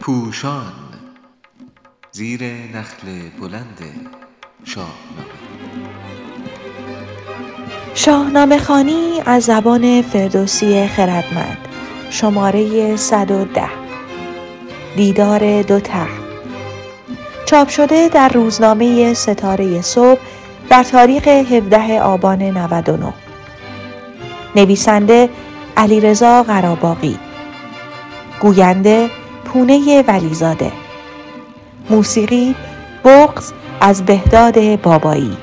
پوشان زیر نخل بلند شاهنامه خوانی از زبان فردوسی خردمند شماره 110 دیدار دو تخت چاپ شده در روزنامه ستاره صبح در تاریخ 17 آبان 99 نویسنده علیرضا قراباغی گوینده پونه ولیزاده موسیقی بغض از بهداد بابایی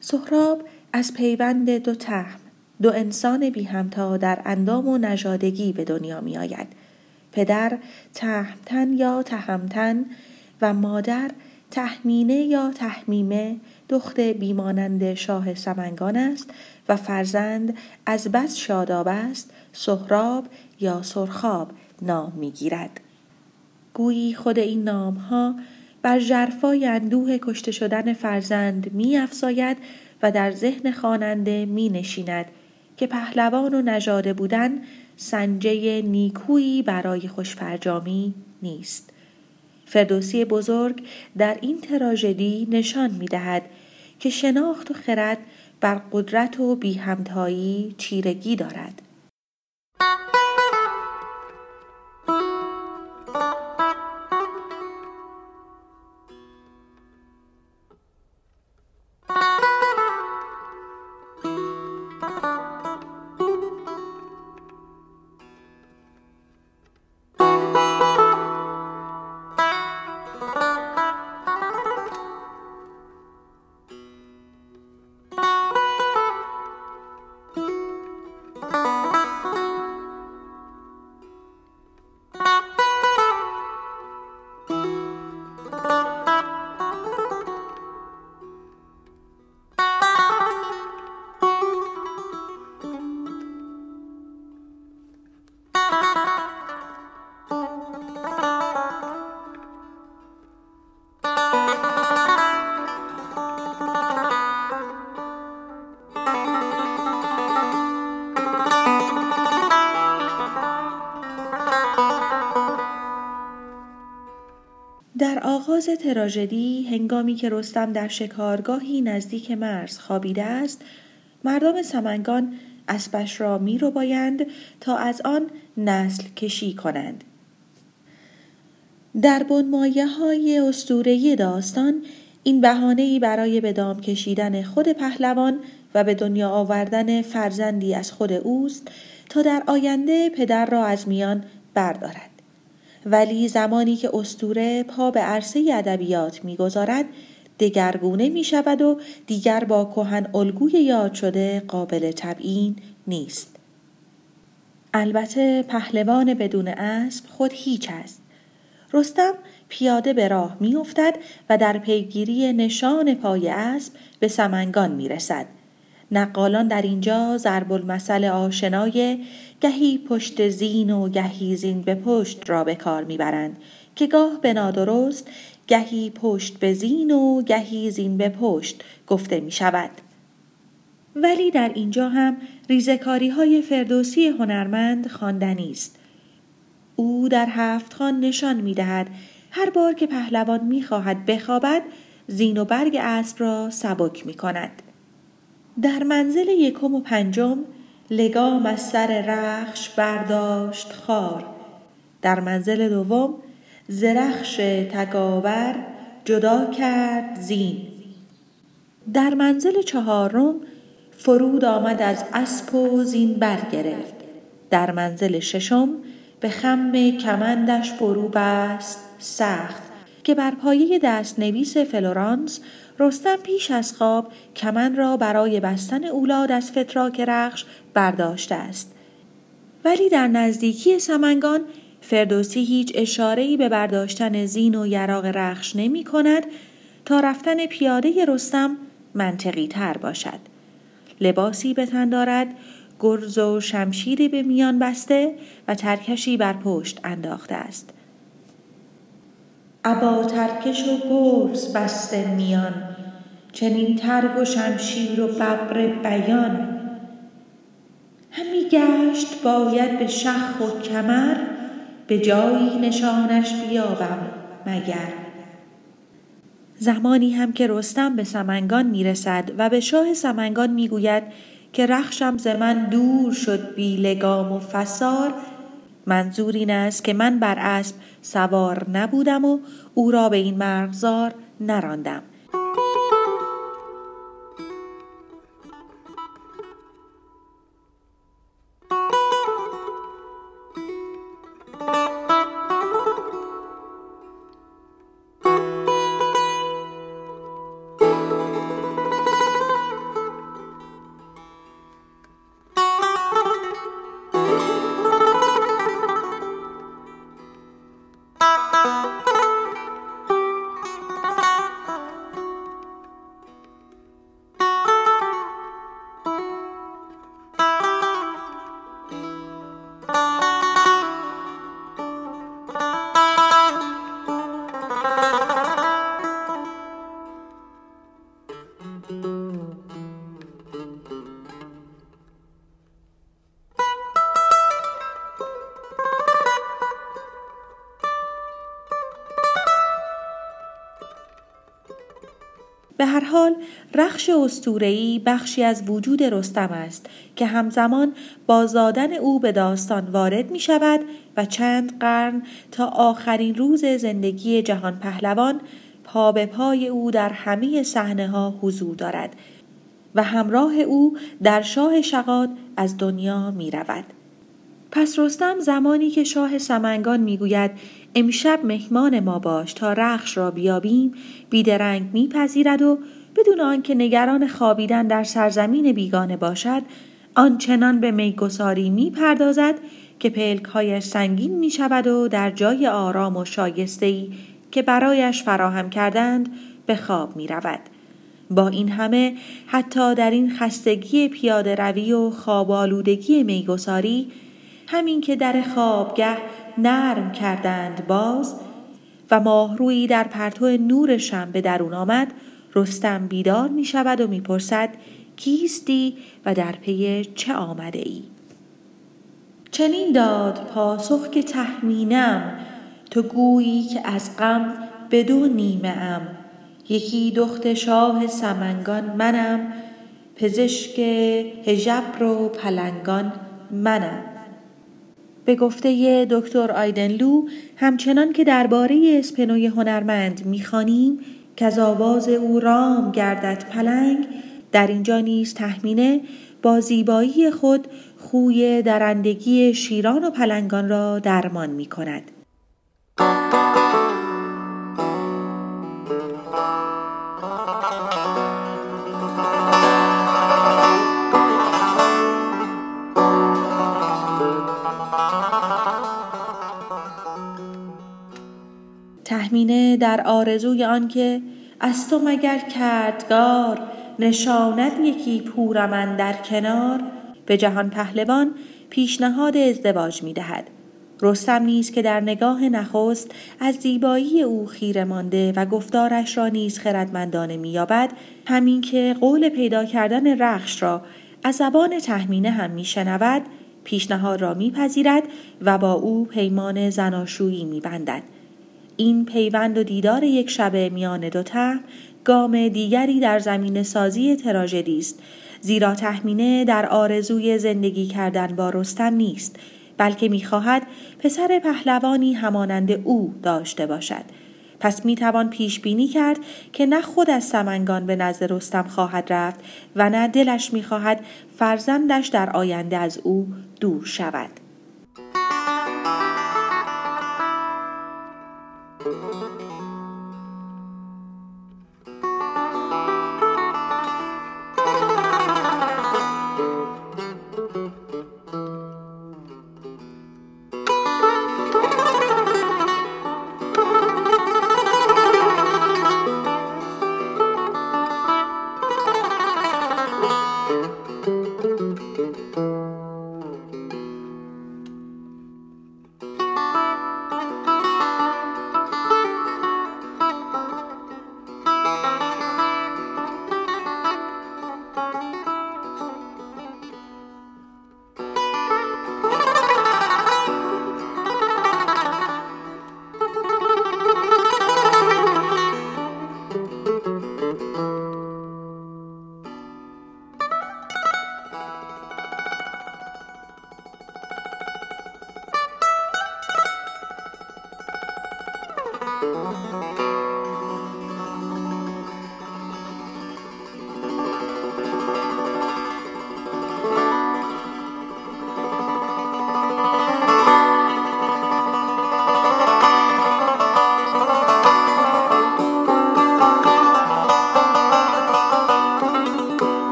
سهراب از پیوند دو تهم دو انسان بی همتا در اندام و نژادگی به دنیا می آید. پدر تهمتن یا تهمتن و مادر تهمینه یا تهمیمه دخت بیمانند شاه سمنگان است و فرزند از بس شاداب است سهراب یا سرخاب نام می گیرد. گویی خود این نام ها بر ژرفای اندوه کشته شدن فرزند می افزاید و در ذهن خواننده می نشیند که پهلوان و نژاده بودن سنجه نیکویی برای خوشفرجامی نیست. فردوسی بزرگ در این تراژدی نشان می دهد که شناخت و خرد بر قدرت و بی‌همتایی چیرگی دارد. آغاز تراژدی هنگامی که رستم در شکارگاهی نزدیک مرز خوابیده است، مردم سمنگان اسبش را می‌ربایند تا از آن نسل کشی کنند. در بنمایه‌های اسطوره‌ای داستان این بهانه‌ای برای به دام کشیدن خود پهلوان و به دنیا آوردن فرزندی از خود اوست تا در آینده پدر را از میان بردارد. ولی زمانی که اسطوره پا به عرصه ادبیات می‌گذارد دگرگونه می‌شود و دیگر با کهن الگوی یاد شده قابل تبیین نیست. البته پهلوان بدون اسب خود هیچ است. رستم پیاده به راه می‌افتد و در پیگیری نشان پای اسب به سمنگان می‌رسد. نقالان در اینجا زربل مسئله آشنای گهی پشت زین و گهی زین به پشت را به کار میبرند که گاه به نادرست گهی پشت به زین و گهی زین به پشت گفته می شود. ولی در اینجا هم ریزکاری های فردوسی هنرمند خواندنی است. او در هفت خوان نشان می دهد هر بار که پهلوان می خواهد بخوابد زین و برگ اسب را سبک می کند. در منزل یکم و پنجم لگام از سر رخش برداشت خار در منزل دوم ز رخش تگاور جدا کرد زین در منزل چهارم فرود آمد از اسب و زین برگرفت در منزل ششم به خم کمندش فرو بست سخت که بر پایه دستنویس فلورانس رستم پیش از خواب کمند را برای بستن اولاد از فطراک رخش برداشته است. ولی در نزدیکی سمنگان فردوسی هیچ اشاره‌ای به برداشتن زین و یراق رخش نمی کند تا رفتن پیاده رستم منطقی تر باشد. لباسی به تن دارد، گرز و شمشیری به میان بسته و ترکشی بر پشت انداخته است. ابا ترکش و گرز بسته میان چنین ترگ و شمشیر و ببر بیان. همی گشت باید به شخ و کمر، به جایی نشانش بیابم مگر. زمانی هم که رستم به سمنگان میرسد و به شاه سمنگان میگوید که رخشم ز من دور شد بی لگام و فسار، منظور این است که من بر اسب سوار نبودم و او را به این مرغزار نراندم. به هر حال رخش اسطوره‌ای بخشی از وجود رستم است که همزمان با زادن او به داستان وارد می شود و چند قرن تا آخرین روز زندگی جهان پهلوان پا به پای او در همه صحنه‌ها حضور دارد و همراه او در شاه شقاد از دنیا می رود. پس رستم زمانی که شاه سمنگان میگوید امشب مهمان ما باش تا رخش را بیابیم، بیدرنگ میپذیرد و بدون آنکه نگران خوابیدن در سرزمین بیگانه باشد، آنچنان به میگساری میپردازد که پلک‌هایش سنگین میشود و در جای آرام و شایسته‌ای که برایش فراهم کردند به خواب میرود. با این همه حتی در این خستگی پیاده روی و خواب آلودگی میگساری، همین که در خوابگه نرم کردند باز و ماهرویی در پرتو نور شب به درون آمد، رستم بیدار می شود و می پرسد کیستی و در پی چه آمده ای؟ چنین داد پاسخ که تهمینم، تو گویی که از غم به دو نیمه ام. یکی دخت شاه سمنگان منم، پزشک هژبر و پلنگان منم. به گفته دکتر آیدنلو، همچنان که درباره اسپنوی هنرمند می‌خوانیم که از آواز او رام گردد پلنگ، در اینجا نیز تهمینه با زیبایی خود خوی درندگی شیران و پلنگان را درمان می‌کند. تهمینه در آرزوی آن که از تو مگر کردگار نشاند یکی پورمن در کنار، به جهان پهلوان پیشنهاد ازدواج می دهد. رستم نیز که در نگاه نخست از زیبایی او خیره مانده و گفتارش را نیز خردمندانه می یابد، همین که قول پیدا کردن رخش را از زبان تهمینه هم می شنود، پیشنهاد را می پذیرد و با او پیمان زناشویی می بندد. این پیوند و دیدار یک شبه میان دو تهم گام دیگری در زمین سازی تراژدی است، زیرا تهمینه در آرزوی زندگی کردن با رستم نیست، بلکه می‌خواهد پسر پهلوانی همانند او داشته باشد. پس می‌توان پیش بینی کرد که نه خود از سمنگان به نزد رستم خواهد رفت و نه دلش می‌خواهد فرزندش در آینده از او دور شود.